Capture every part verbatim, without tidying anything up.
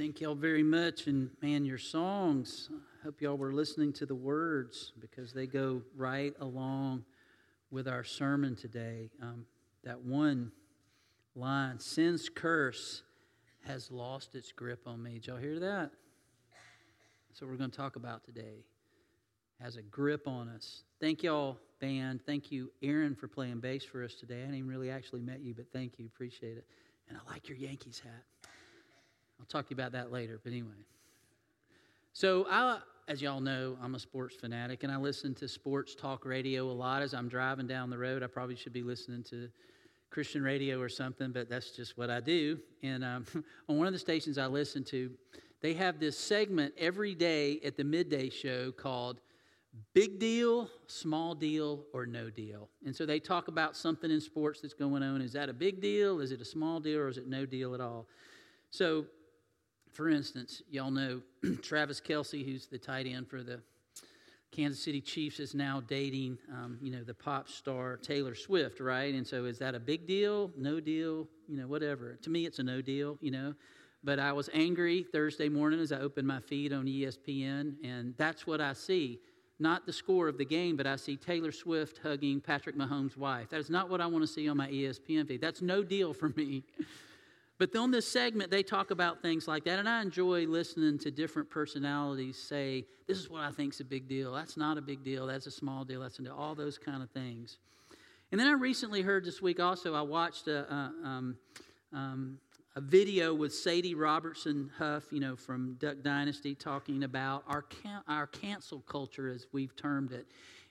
Thank y'all very much. And man, your songs, I hope y'all were listening to the words because they go right along with our sermon today. Um, that one line, sin's curse has lost its grip on me. Did y'all hear that? That's what we're going to talk about today. Has a grip on us. Thank y'all, band. Thank you, Aaron, for playing bass for us today. I hadn't even really actually met you, but thank you. Appreciate it. And I like your Yankees hat. I'll talk to you about that later, but anyway. So, I, as y'all know, I'm a sports fanatic, and I listen to sports talk radio a lot as I'm driving down the road. I probably should be listening to Christian radio or something, but that's just what I do. And um, on one of the stations I listen to, they have this segment every day at the midday show called Big Deal, Small Deal, or No Deal. And so they talk about something in sports that's going on. Is that a big deal? Is it a small deal? Or is it no deal at all? So, for instance, y'all know Travis Kelce, who's the tight end for the Kansas City Chiefs, is now dating, um, you know, the pop star Taylor Swift, right? And so is that a big deal? No deal? You know, whatever. To me, it's a no deal, you know. But I was angry Thursday morning as I opened my feed on E S P N, and that's what I see. Not the score of the game, but I see Taylor Swift hugging Patrick Mahomes' wife. That is not what I want to see on my E S P N feed. That's no deal for me. But on this segment, they talk about things like that, and I enjoy listening to different personalities say, this is what I think is a big deal. That's not a big deal. That's a small deal. That's into all those kind of things. And then I recently heard this week also, I watched a, a, um, um, a video with Sadie Robertson Huff, you know, from Duck Dynasty, talking about our, can- our cancel culture, as we've termed it.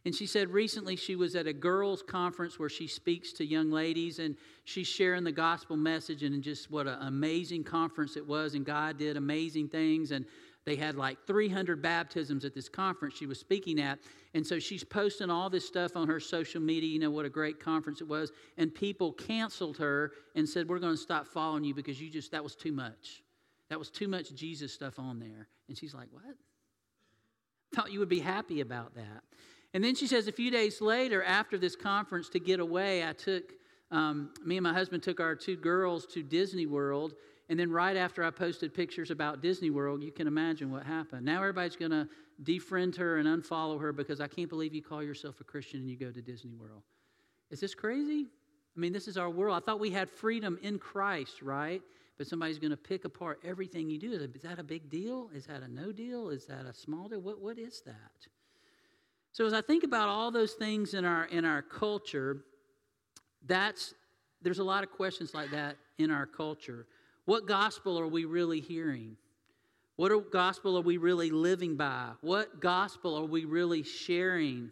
And she said recently she was at a girls' conference where she speaks to young ladies, and she's sharing the gospel message, and just what an amazing conference it was, and God did amazing things, and they had like three hundred baptisms at this conference she was speaking at. And so she's posting all this stuff on her social media, you know, what a great conference it was, and people canceled her and said, we're going to stop following you because you just, that was too much. That was too much Jesus stuff on there. And she's like, what? I thought you would be happy about that. And then she says, a few days later, after this conference, to get away, I took, um, me and my husband took our two girls to Disney World. And then right after I posted pictures about Disney World, you can imagine what happened. Now everybody's going to defriend her and unfollow her because I can't believe you call yourself a Christian and you go to Disney World. Is this crazy? I mean, this is our world. I thought we had freedom in Christ, right? But somebody's going to pick apart everything you do. Is that a big deal? Is that a no deal? Is that a small deal? What What is that? So as I think about all those things in our in our culture, that's there's a lot of questions like that in our culture. What gospel are we really hearing? What gospel are we really living by? What gospel are we really sharing?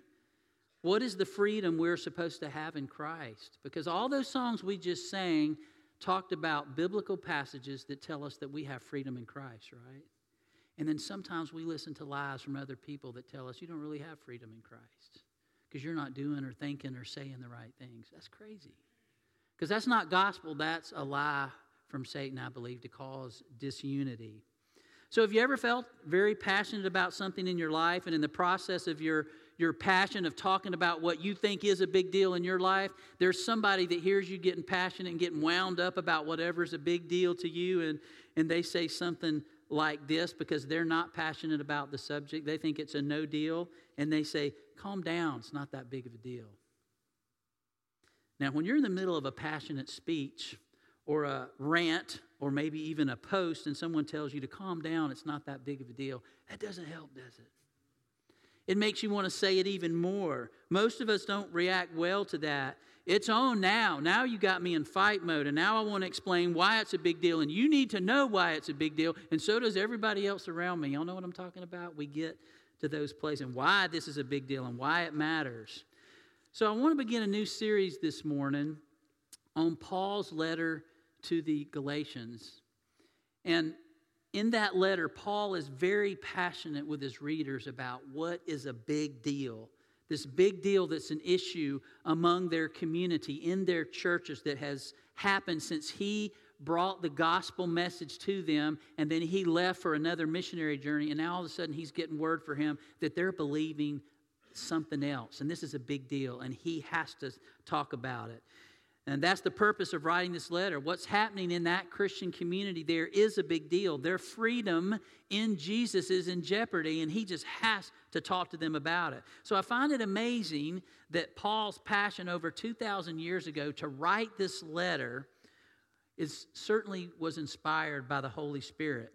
What is the freedom we're supposed to have in Christ? Because all those songs we just sang talked about biblical passages that tell us that we have freedom in Christ, right? And then sometimes we listen to lies from other people that tell us you don't really have freedom in Christ because you're not doing or thinking or saying the right things. That's crazy. Because that's not gospel. That's a lie from Satan, I believe, to cause disunity. So have you ever felt very passionate about something in your life, and in the process of your, your passion of talking about what you think is a big deal in your life, there's somebody that hears you getting passionate and getting wound up about whatever is a big deal to you, and, and they say something like this because they're not passionate about the subject. They think it's a no deal, and they say, calm down, it's not that big of a deal. Now, when you're in the middle of a passionate speech or a rant or maybe even a post and someone tells you to calm down, it's not that big of a deal, that doesn't help, does it? It makes you want to say it even more. Most of us don't react well to that. It's on now. Now you got me in fight mode, and now I want to explain why it's a big deal, and you need to know why it's a big deal, and so does everybody else around me. Y'all know what I'm talking about? We get to those places and why this is a big deal and why it matters. So I want to begin a new series this morning on Paul's letter to the Galatians. And in that letter, Paul is very passionate with his readers about what is a big deal. This big deal that's an issue among their community, in their churches, that has happened since he brought the gospel message to them, and then he left for another missionary journey, and now all of a sudden he's getting word for him that they're believing something else, and this is a big deal, and he has to talk about it. And that's the purpose of writing this letter. What's happening in that Christian community there is a big deal. Their freedom in Jesus is in jeopardy, and he just has to talk to them about it. So I find it amazing that Paul's passion over two thousand years ago to write this letter is certainly was inspired by the Holy Spirit.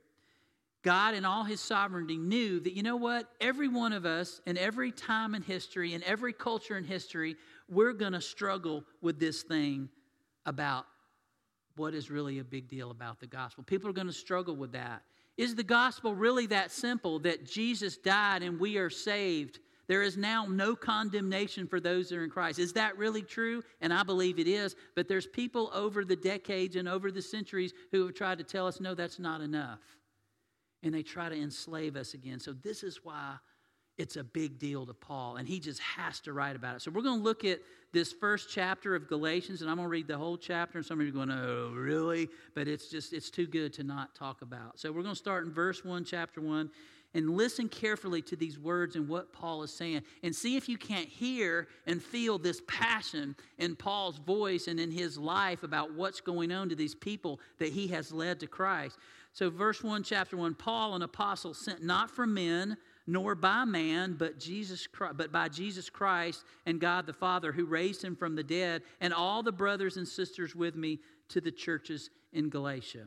God in all his sovereignty knew that, you know what, every one of us in every time in history, in every culture in history, we're going to struggle with this thing about what is really a big deal about the gospel. People are going to struggle with that. Is the gospel really that simple, that Jesus died and we are saved? There is now no condemnation for those that are in Christ. Is that really true? And I believe it is. But there's people over the decades and over the centuries who have tried to tell us, no, that's not enough. And they try to enslave us again. So this is why it's a big deal to Paul. And he just has to write about it. So we're going to look at this first chapter of Galatians. And I'm going to read the whole chapter. And some of you are going, oh, really? But it's just, it's too good to not talk about. So we're going to start in verse one, chapter one. And listen carefully to these words and what Paul is saying. And see if you can't hear and feel this passion in Paul's voice and in his life about what's going on to these people that he has led to Christ. So verse one, chapter one, Paul, an apostle, sent not from men, nor by man, but Jesus Christ, but by Jesus Christ and God the Father, who raised him from the dead, and all the brothers and sisters with me to the churches in Galatia.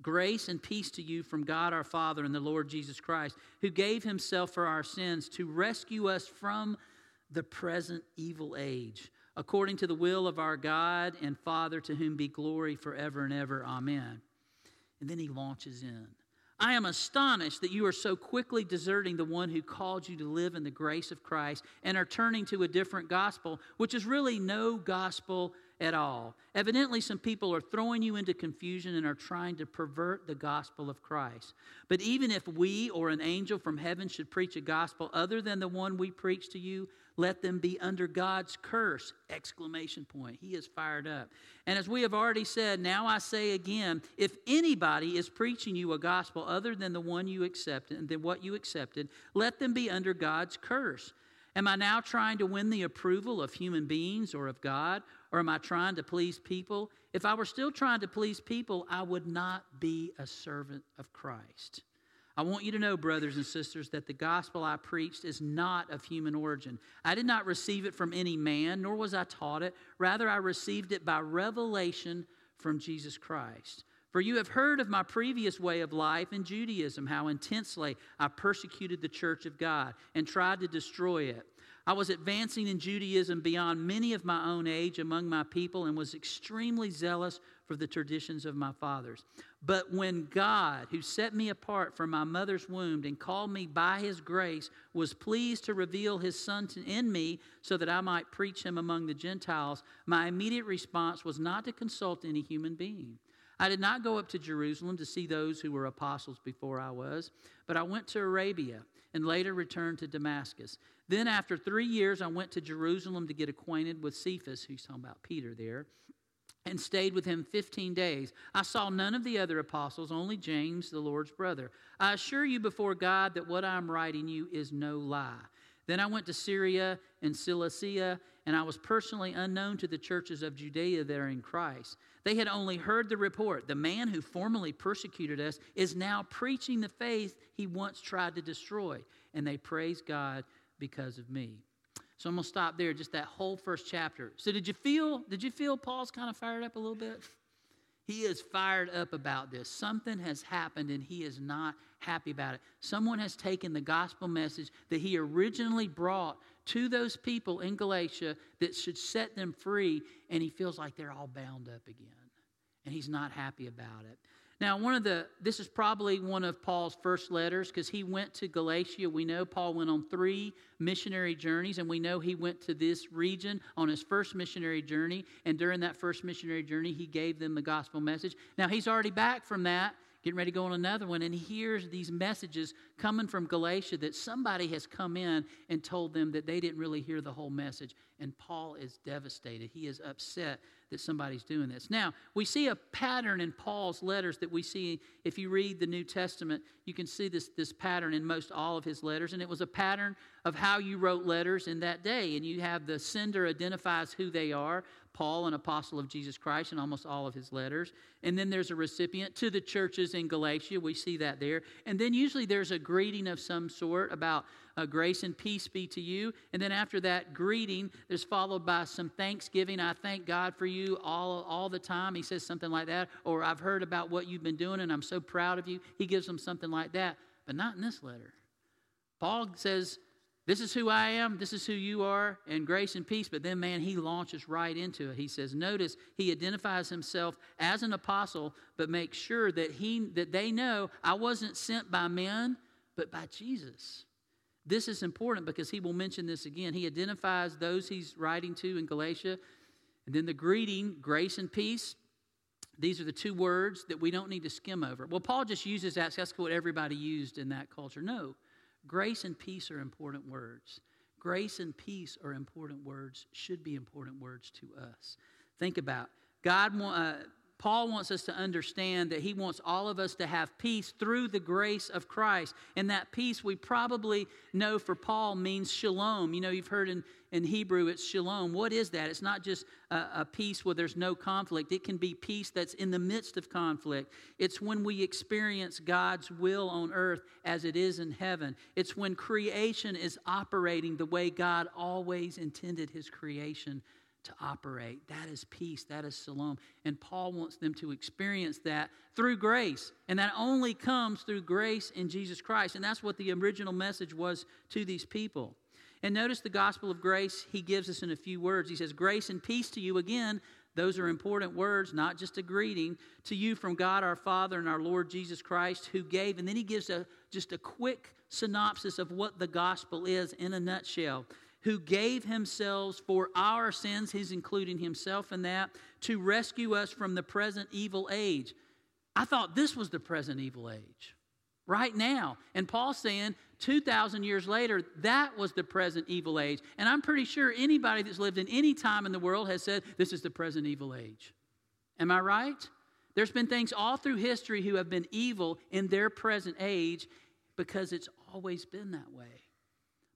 Grace and peace to you from God our Father and the Lord Jesus Christ, who gave himself for our sins to rescue us from the present evil age, according to the will of our God and Father, to whom be glory forever and ever. Amen. And then he launches in. I am astonished that you are so quickly deserting the one who called you to live in the grace of Christ and are turning to a different gospel, which is really no gospel at all. Evidently, some people are throwing you into confusion and are trying to pervert the gospel of Christ. But even if we or an angel from heaven should preach a gospel other than the one we preach to you, let them be under God's curse! Exclamation point. He is fired up. And as we have already said, now I say again, if anybody is preaching you a gospel other than the one you accepted and than what you accepted, let them be under God's curse. Am I now trying to win the approval of human beings or of God? Or am I trying to please people? If I were still trying to please people, I would not be a servant of Christ. I want you to know, brothers and sisters, that the gospel I preached is not of human origin. I did not receive it from any man, nor was I taught it. Rather, I received it by revelation from Jesus Christ. For you have heard of my previous way of life in Judaism, how intensely I persecuted the church of God and tried to destroy it. I was advancing in Judaism beyond many of my own age among my people and was extremely zealous for the traditions of my fathers. But when God, who set me apart from my mother's womb and called me by his grace, was pleased to reveal his Son in me so that I might preach him among the Gentiles, my immediate response was not to consult any human being. I did not go up to Jerusalem to see those who were apostles before I was, but I went to Arabia and later returned to Damascus. Then after three years, I went to Jerusalem to get acquainted with Cephas, who's talking about Peter there, and stayed with him fifteen days. I saw none of the other apostles, only James, the Lord's brother. I assure you before God that what I am writing you is no lie. Then I went to Syria and Cilicia, and I was personally unknown to the churches of Judea that are in Christ. They had only heard the report. The man who formerly persecuted us is now preaching the faith he once tried to destroy, and they praise God because of me. So I'm going to stop there, just that whole first chapter. So did you feel, did you feel Paul's kind of fired up a little bit? He is fired up about this. Something has happened and he is not happy about it. Someone has taken the gospel message that he originally brought to those people in Galatia that should set them free, and he feels like they're all bound up again. And he's not happy about it. Now, one of the this is probably one of Paul's first letters, because he went to Galatia. We know Paul went on three missionary journeys, and we know he went to this region on his first missionary journey, and during that first missionary journey, he gave them the gospel message. Now, he's already back from that, getting ready to go on another one, and he hears these messages coming from Galatia that somebody has come in and told them that they didn't really hear the whole message, and Paul is devastated. He is upset that somebody's doing this. Now, we see a pattern in Paul's letters that we see. If you read the New Testament, you can see this, this pattern in most all of his letters, and it was a pattern of how you wrote letters in that day, and you have the sender identifies who they are. Paul, an apostle of Jesus Christ, in almost all of his letters. And then there's a recipient to the churches in Galatia. We see that there. And then usually there's a greeting of some sort about uh, grace and peace be to you. And then after that greeting, there's followed by some thanksgiving. I thank God for you all, all the time. He says something like that. Or I've heard about what you've been doing, and I'm so proud of you. He gives them something like that. But not in this letter. Paul says, this is who I am, this is who you are, and grace and peace. But then, man, he launches right into it. He says, notice, he identifies himself as an apostle, but makes sure that he that they know I wasn't sent by men, but by Jesus. This is important because he will mention this again. He identifies those he's writing to in Galatia. And then the greeting, grace and peace. These are the two words that we don't need to skim over. Well, Paul just uses that. So that's what everybody used in that culture. No. Grace and peace are important words. Grace and peace are important words, should be important words to us. Think about God. Uh, Paul wants us to understand that he wants all of us to have peace through the grace of Christ. And that peace we probably know for Paul means shalom. You know, you've heard in, in Hebrew it's shalom. What is that? It's not just a, a peace where there's no conflict. It can be peace that's in the midst of conflict. It's when we experience God's will on earth as it is in heaven. It's when creation is operating the way God always intended his creation to operate. That is peace. That is shalom. And Paul wants them to experience that through grace. And that only comes through grace in Jesus Christ. And that's what the original message was to these people. And notice the gospel of grace he gives us in a few words. He says, grace and peace to you. Again, those are important words, not just a greeting. To you from God our Father and our Lord Jesus Christ, who gave. And then he gives a just a quick synopsis of what the gospel is in a nutshell. Who gave himself for our sins, he's including himself in that, to rescue us from the present evil age. I thought this was the present evil age, right now. And Paul's saying two thousand years later, that was the present evil age. And I'm pretty sure anybody that's lived in any time in the world has said, this is the present evil age. Am I right? There's been things all through history who have been evil in their present age because it's always been that way.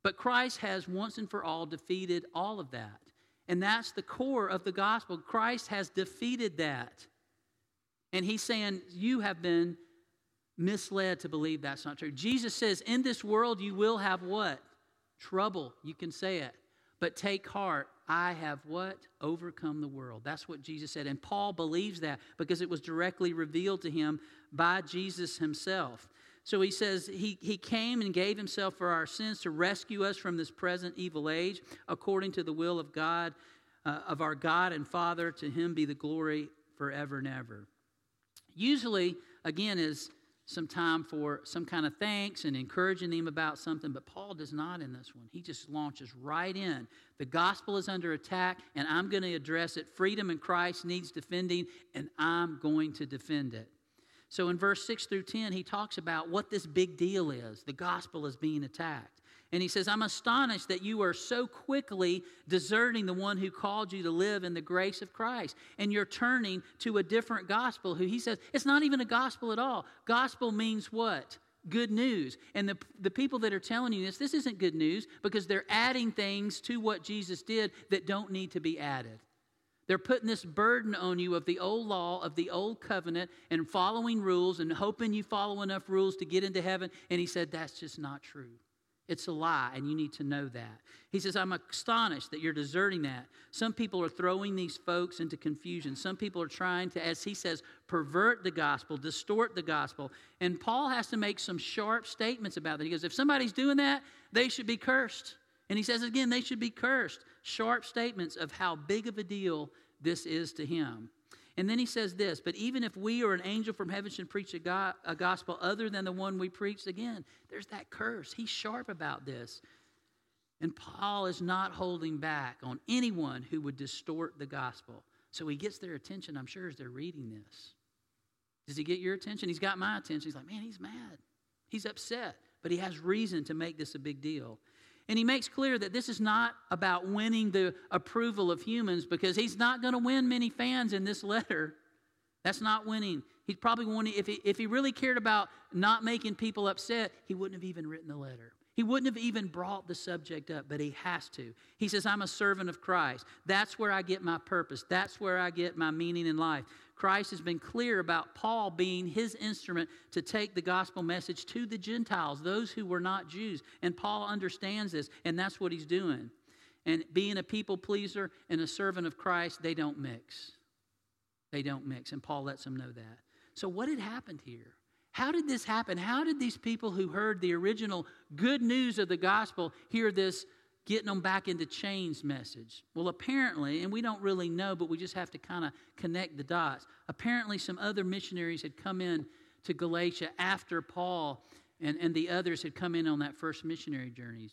But Christ has once and for all defeated all of that. And that's the core of the gospel. Christ has defeated that. And he's saying, you have been misled to believe that's not true. Jesus says, in this world you will have what? Trouble. You can say it. But take heart. I have what? Overcome the world. That's what Jesus said. And Paul believes that because it was directly revealed to him by Jesus himself. So he says he, he came and gave himself for our sins to rescue us from this present evil age, according to the will of God, uh, of our God and Father. To him be the glory forever and ever. Usually, again, is some time for some kind of thanks and encouraging them about something, but Paul does not in this one. He just launches right in. The gospel is under attack, and I'm going to address it. Freedom in Christ needs defending, and I'm going to defend it. So in verse six through ten, he talks about what this big deal is. The gospel is being attacked. And he says, I'm astonished that you are so quickly deserting the one who called you to live in the grace of Christ. And you're turning to a different gospel who he says, it's not even a gospel at all. Gospel means what? Good news. And the, the people that are telling you this, this isn't good news because they're adding things to what Jesus did that don't need to be added. They're putting this burden on you of the old law, of the old covenant, and following rules and hoping you follow enough rules to get into heaven. And he said, that's just not true. It's a lie, and you need to know that. He says, I'm astonished that you're deserting that. Some people are throwing these folks into confusion. Some people are trying to, as he says, pervert the gospel, distort the gospel. And Paul has to make some sharp statements about that. He goes, if somebody's doing that, they should be cursed. And he says, again, they should be cursed. Sharp statements of how big of a deal this is to him. And then he says this, but even if we or an angel from heaven should preach a, go- a gospel other than the one we preached, again, there's that curse. He's sharp about this. And Paul is not holding back on anyone who would distort the gospel. So he gets their attention, I'm sure, as they're reading this. Does he get your attention? He's got my attention. He's like, man, he's mad. He's upset. But he has reason to make this a big deal. And he makes clear that this is not about winning the approval of humans because he's not going to win many fans in this letter. That's not winning. He'd probably want to, if he, if he really cared about not making people upset, he wouldn't have even written the letter. He wouldn't have even brought the subject up, but he has to. He says, I'm a servant of Christ. That's where I get my purpose. That's where I get my meaning in life. Christ has been clear about Paul being his instrument to take the gospel message to the Gentiles, those who were not Jews. And Paul understands this, and that's what he's doing. And being a people pleaser and a servant of Christ, they don't mix. They don't mix, and Paul lets them know that. So what had happened here? How did this happen? How did these people who heard the original good news of the gospel hear this getting them back into chains message? Well, apparently, and we don't really know, but we just have to kind of connect the dots. Apparently, some other missionaries had come in to Galatia after Paul and, and the others had come in on that first missionary journey.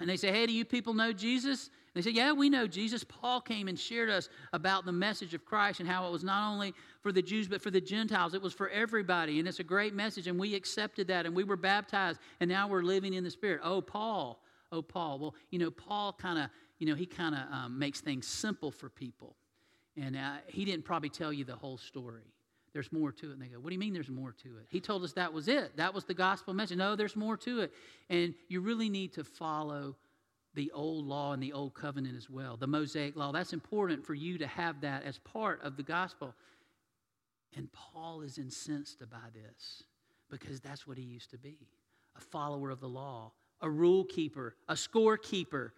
And they say, hey, do you people know Jesus? And they say, yeah, we know Jesus. Paul came and shared us about the message of Christ and how it was not only for the Jews, but for the Gentiles. It was for everybody, and it's a great message, and we accepted that, and we were baptized, and now we're living in the Spirit. Oh, Paul. Oh, Paul. Well, you know, Paul kind of, you know, he kind of um, makes things simple for people, and uh, he didn't probably tell you the whole story. There's more to it. And they go, what do you mean there's more to it? He told us that was it. That was the gospel message. No, there's more to it. And you really need to follow the old law and the old covenant as well, the Mosaic law. That's important for you to have that as part of the gospel. And Paul is incensed by this because that's what he used to be, a follower of the law, a rule keeper, a score keeper.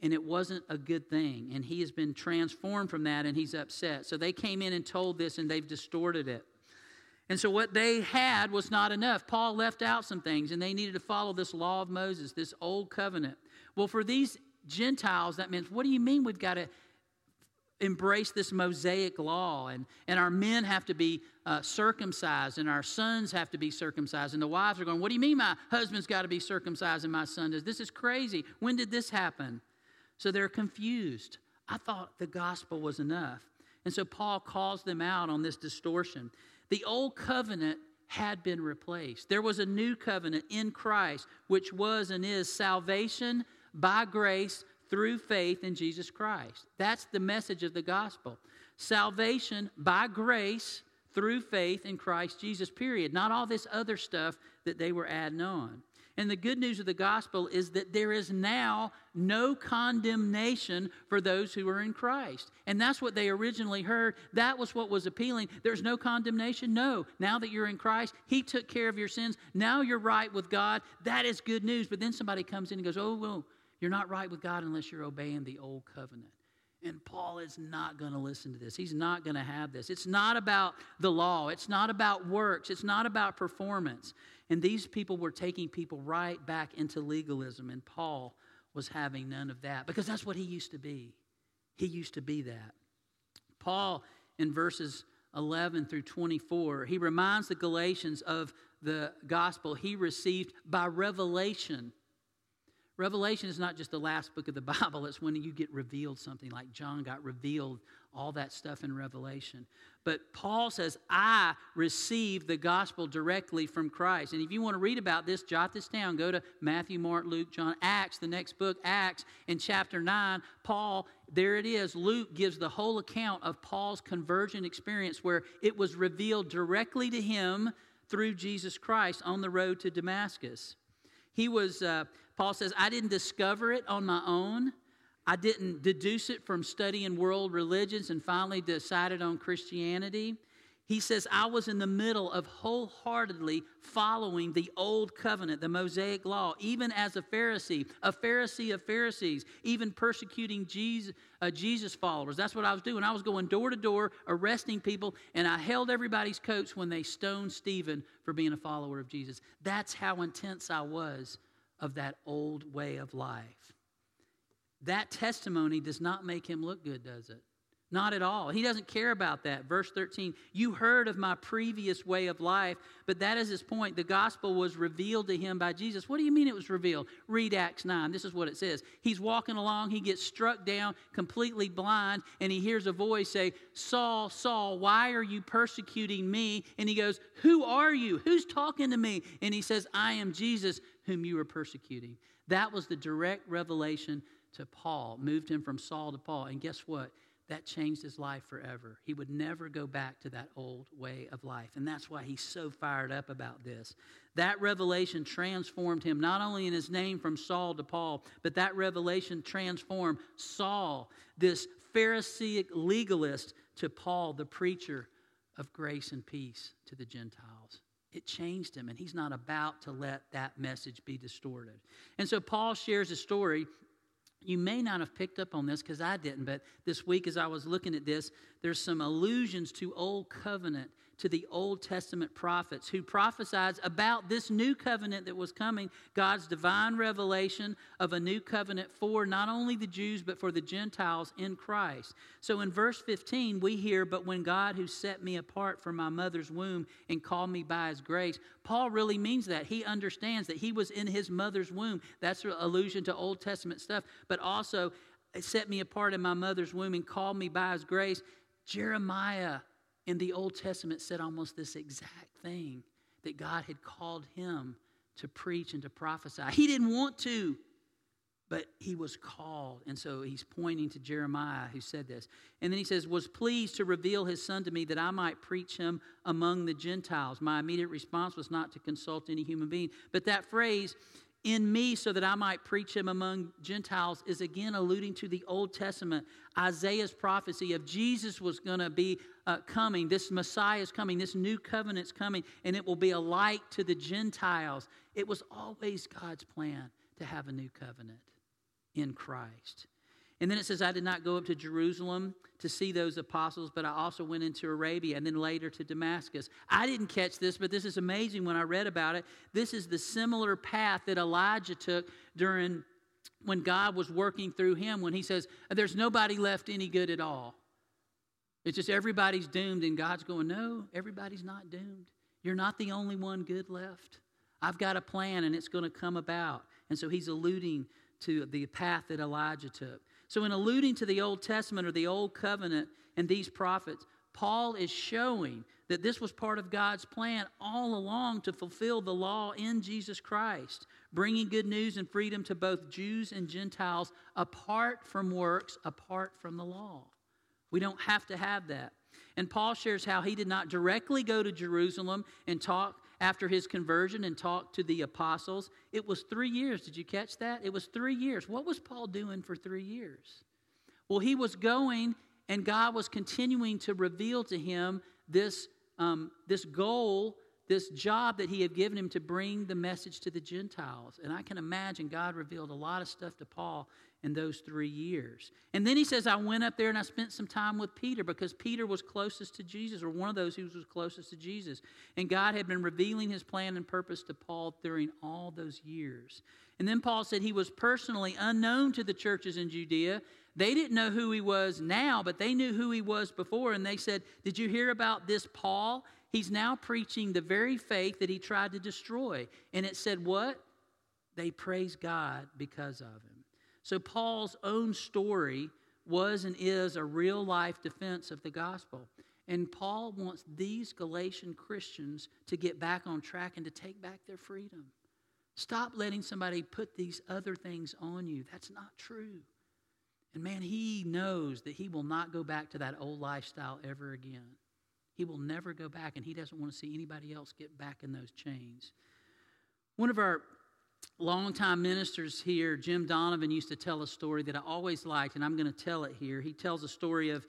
And it wasn't a good thing. And he has been transformed from that, and he's upset. So they came in and told this, and they've distorted it. And so what they had was not enough. Paul left out some things, and they needed to follow this law of Moses, this old covenant. Well, for these Gentiles, that means, what do you mean we've got to embrace this Mosaic law, and, and our men have to be uh, circumcised, and our sons have to be circumcised? And the wives are going, what do you mean my husband's got to be circumcised and my son does? This is crazy. When did this happen? So they're confused. I thought the gospel was enough. And so Paul calls them out on this distortion. The old covenant had been replaced. There was a new covenant in Christ, which was and is salvation by grace through faith in Jesus Christ. That's the message of the gospel. Salvation by grace through faith in Christ Jesus, period. Not all this other stuff that they were adding on. And the good news of the gospel is that there is now no condemnation for those who are in Christ. And that's what they originally heard. That was what was appealing. There's no condemnation. No. Now that you're in Christ, He took care of your sins. Now you're right with God. That is good news. But then somebody comes in and goes, oh, well, you're not right with God unless you're obeying the old covenant. And Paul is not going to listen to this. He's not going to have this. It's not about the law. It's not about works. It's not about performance. And these people were taking people right back into legalism. And Paul was having none of that because that's what he used to be. He used to be that. Paul, in verses eleven through twenty-four, he reminds the Galatians of the gospel he received by revelation. Revelation is not just the last book of the Bible. It's when you get revealed something, like John got revealed, all that stuff in Revelation. But Paul says, I received the gospel directly from Christ. And if you want to read about this, jot this down. Go to Matthew, Mark, Luke, John, Acts, the next book, Acts, in chapter nine. Paul, there it is. Luke gives the whole account of Paul's conversion experience where it was revealed directly to him through Jesus Christ on the road to Damascus. He was... Uh, Paul says, I didn't discover it on my own. I didn't deduce it from studying world religions and finally decided on Christianity. He says, I was in the middle of wholeheartedly following the old covenant, the Mosaic law, even as a Pharisee, a Pharisee of Pharisees, even persecuting Jesus, uh, Jesus followers. That's what I was doing. I was going door to door, arresting people, and I held everybody's coats when they stoned Stephen for being a follower of Jesus. That's how intense I was of that old way of life. That testimony does not make him look good, does it? Not at all. He doesn't care about that. Verse thirteen, you heard of my previous way of life, but that is his point. The gospel was revealed to him by Jesus. What do you mean it was revealed? Read Acts nine. This is what it says. He's walking along. He gets struck down, completely blind, and he hears a voice say, Saul, Saul, why are you persecuting me? And he goes, who are you? Who's talking to me? And he says, I am Jesus, whom you were persecuting. That was the direct revelation to Paul, moved him from Saul to Paul. And guess what? that changed his life forever. He would never go back to that old way of life. And that's why he's so fired up about this. That revelation transformed him, not only in his name from Saul to Paul, but that revelation transformed Saul, this Pharisaic legalist, to Paul, the preacher of grace and peace to the Gentiles. It changed him, and he's not about to let that message be distorted. And so Paul shares a story. You may not have picked up on this because I didn't, but this week as I was looking at this, there's some allusions to Old Covenant, to the Old Testament prophets who prophesied about this new covenant that was coming, God's divine revelation of a new covenant for not only the Jews, but for the Gentiles in Christ. So in verse fifteen, we hear, "But when God who set me apart from my mother's womb and called me by his grace," Paul really means that. He understands that he was in his mother's womb. That's an allusion to Old Testament stuff, but also set me apart in my mother's womb and called me by his grace. Jeremiah in the Old Testament said almost this exact thing, that God had called him to preach and to prophesy. He didn't want to, but he was called. And so he's pointing to Jeremiah who said this. And then he says, "was pleased to reveal his son to me that I might preach him among the Gentiles. My immediate response was not to consult any human being." But that phrase, "in me so that I might preach him among Gentiles," is again alluding to the Old Testament, Isaiah's prophecy of Jesus was going to be uh, coming. This Messiah is coming. This new covenant's coming, and it will be a light to the Gentiles. It was always God's plan to have a new covenant in Christ. And then it says, "I did not go up to Jerusalem to see those apostles, but I also went into Arabia and then later to Damascus." I didn't catch this, but this is amazing when I read about it. This is the similar path that Elijah took during when God was working through him, when he says, "There's nobody left any good at all. It's just everybody's doomed," and God's going, "No, everybody's not doomed. You're not the only one good left. I've got a plan, and it's going to come about." And so he's alluding to the path that Elijah took. So in alluding to the Old Testament or the Old Covenant and these prophets, Paul is showing that this was part of God's plan all along to fulfill the law in Jesus Christ, bringing good news and freedom to both Jews and Gentiles apart from works, apart from the law. We don't have to have that. And Paul shares how he did not directly go to Jerusalem and talk after his conversion and talk to the apostles. It was three years. Did you catch that? It was three years. What was Paul doing for three years? Well, he was going, and God was continuing to reveal to him this, um, this goal, this job that he had given him to bring the message to the Gentiles. And I can imagine God revealed a lot of stuff to Paul in those three years. And then he says, "I went up there and I spent some time with Peter," because Peter was closest to Jesus, or one of those who was closest to Jesus. And God had been revealing his plan and purpose to Paul during all those years. And then Paul said he was personally unknown to the churches in Judea. They didn't know who he was now, but they knew who he was before. And they said, "Did you hear about this Paul? He's now preaching the very faith that he tried to destroy." And it said what? They praised God because of him. So Paul's own story was and is a real-life defense of the gospel. And Paul wants these Galatian Christians to get back on track and to take back their freedom. Stop letting somebody put these other things on you. That's not true. And man, he knows that he will not go back to that old lifestyle ever again. He will never go back, and he doesn't want to see anybody else get back in those chains. One of our longtime ministers here, Jim Donovan, used to tell a story that I always liked, and I'm going to tell it here. He tells a story of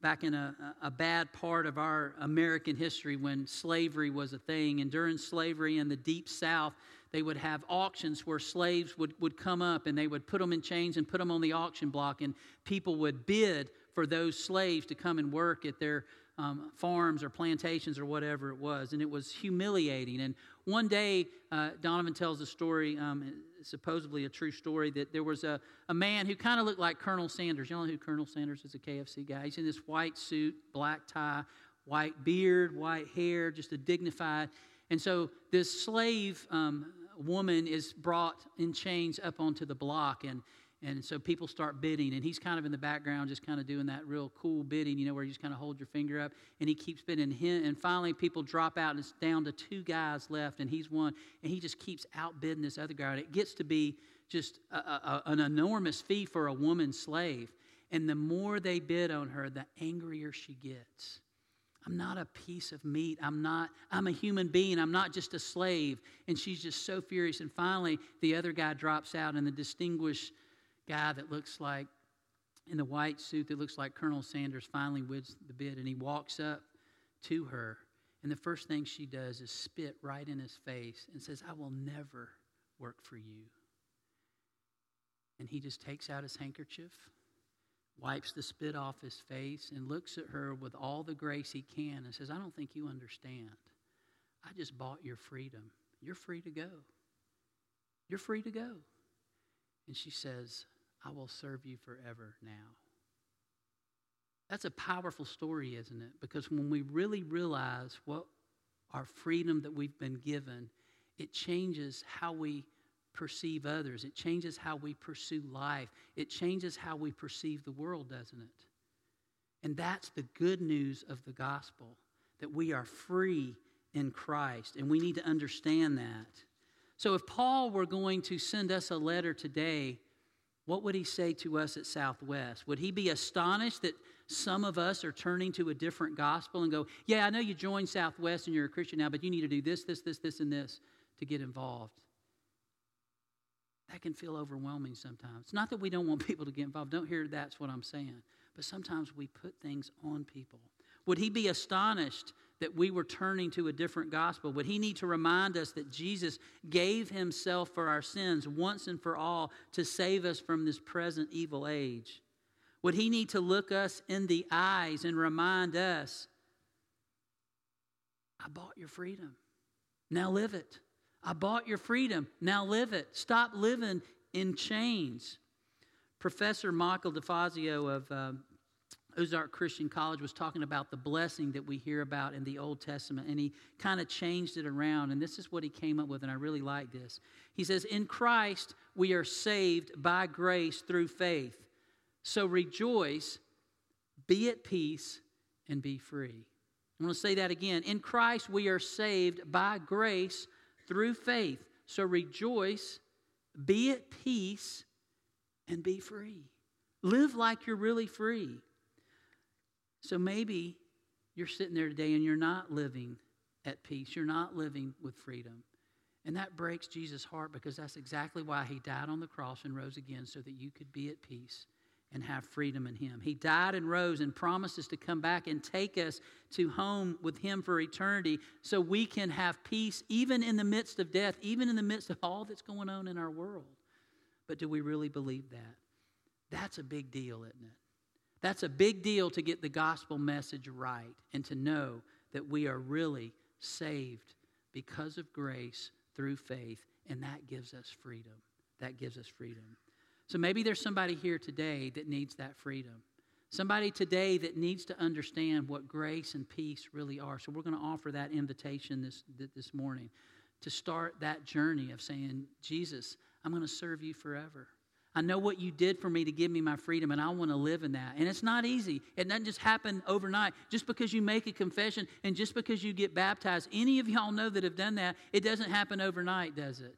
back in a, a bad part of our American history when slavery was a thing. And during slavery in the Deep South, they would have auctions where slaves would, would come up, and they would put them in chains and put them on the auction block, and people would bid for those slaves to come and work at their Um, farms or plantations or whatever it was, and it was humiliating. And one day, uh, Donovan tells a story, um, supposedly a true story, that there was a, a man who kind of looked like Colonel Sanders. You know who Colonel Sanders is? A K F C guy. He's in this white suit, black tie, white beard, white hair, just a dignified. And so this slave um, woman is brought in chains up onto the block, and And so people start bidding, and he's kind of in the background just kind of doing that real cool bidding, you know, where you just kind of hold your finger up, and he keeps bidding. And finally people drop out, and it's down to two guys left, and he's one, and he just keeps outbidding this other guy. And it gets to be just a, a, an enormous fee for a woman slave. And the more they bid on her, the angrier she gets. I'm not a piece of meat. I'm not, I'm a human being. I'm not just a slave. And she's just so furious. And finally, the other guy drops out, and the distinguished guy that looks like, in the white suit that looks like Colonel Sanders, finally wins the bid, and he walks up to her. And the first thing she does is spit right in his face and says, "I will never work for you." And he just takes out his handkerchief, wipes the spit off his face, and looks at her with all the grace he can and says, "I don't think you understand. I just bought your freedom. You're free to go. You're free to go." And she says, "I will serve you forever now." That's a powerful story, isn't it? Because when we really realize what our freedom that we've been given, it changes how we perceive others. It changes how we pursue life. It changes how we perceive the world, doesn't it? And that's the good news of the gospel, that we are free in Christ, and we need to understand that. So if Paul were going to send us a letter today, what would he say to us at Southwest? Would he be astonished that some of us are turning to a different gospel and go, "Yeah, I know you joined Southwest and you're a Christian now, but you need to do this, this, this, this, and this to get involved"? That can feel overwhelming sometimes. It's not that we don't want people to get involved. Don't hear that's what I'm saying. But sometimes we put things on people. Would he be astonished that we were turning to a different gospel? Would he need to remind us that Jesus gave himself for our sins once and for all to save us from this present evil age? Would he need to look us in the eyes and remind us, "I bought your freedom. Now live it. I bought your freedom. Now live it. Stop living in chains." Professor Michael DeFazio of uh, Ozark Christian College was talking about the blessing that we hear about in the Old Testament, and he kind of changed it around, and this is what he came up with, and I really like this. He says, "In Christ we are saved by grace through faith. So rejoice, be at peace, and be free." I'm going to say that again. In Christ we are saved by grace through faith. So rejoice, be at peace, and be free. Live like you're really free. So maybe you're sitting there today and you're not living at peace. You're not living with freedom. And that breaks Jesus' heart, because that's exactly why he died on the cross and rose again, so that you could be at peace and have freedom in him. He died and rose and promises to come back and take us to home with him for eternity, so we can have peace even in the midst of death, even in the midst of all that's going on in our world. But do we really believe that? That's a big deal, isn't it? That's a big deal to get the gospel message right and to know that we are really saved because of grace through faith, and that gives us freedom. That gives us freedom. So maybe there's somebody here today that needs that freedom. Somebody today that needs to understand what grace and peace really are. So we're going to offer that invitation this, this morning to start that journey of saying, "Jesus, I'm going to serve you forever. I know what you did for me to give me my freedom, and I want to live in that." And it's not easy. It doesn't just happen overnight. Just because you make a confession and just because you get baptized, any of y'all know that have done that, it doesn't happen overnight, does it?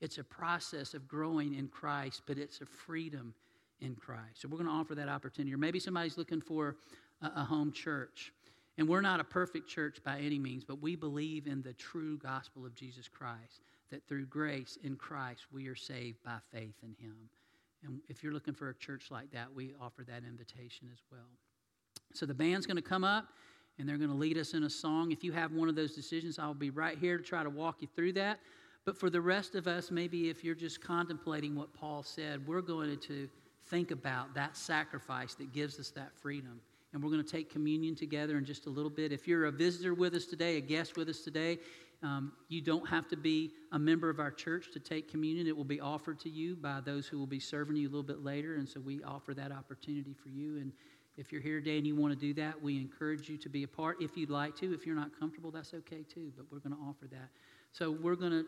It's a process of growing in Christ, but it's a freedom in Christ. So we're going to offer that opportunity. Or maybe somebody's looking for a home church. And we're not a perfect church by any means, but we believe in the true gospel of Jesus Christ, that through grace in Christ we are saved by faith in him. And if you're looking for a church like that, we offer that invitation as well. So the band's going to come up, and they're going to lead us in a song. If you have one of those decisions, I'll be right here to try to walk you through that. But for the rest of us, maybe if you're just contemplating what Paul said, we're going to think about that sacrifice that gives us that freedom. And we're going to take communion together in just a little bit. If you're a visitor with us today, a guest with us today, Um, you don't have to be a member of our church to take communion. It will be offered to you by those who will be serving you a little bit later, and so we offer that opportunity for you. And if you're here today and you want to do that, we encourage you to be a part if you'd like to. If you're not comfortable, that's okay too, but we're going to offer that. So we're going to,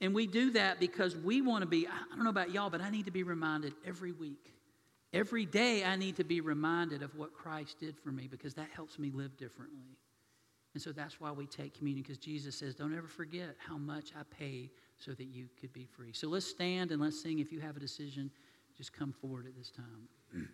and we do that because we want to be, I don't know about y'all, but I need to be reminded every week. Every day I need to be reminded of what Christ did for me, because that helps me live differently. And so that's why we take communion, because Jesus says, "Don't ever forget how much I paid so that you could be free." So let's stand and let's sing. If you have a decision, just come forward at this time.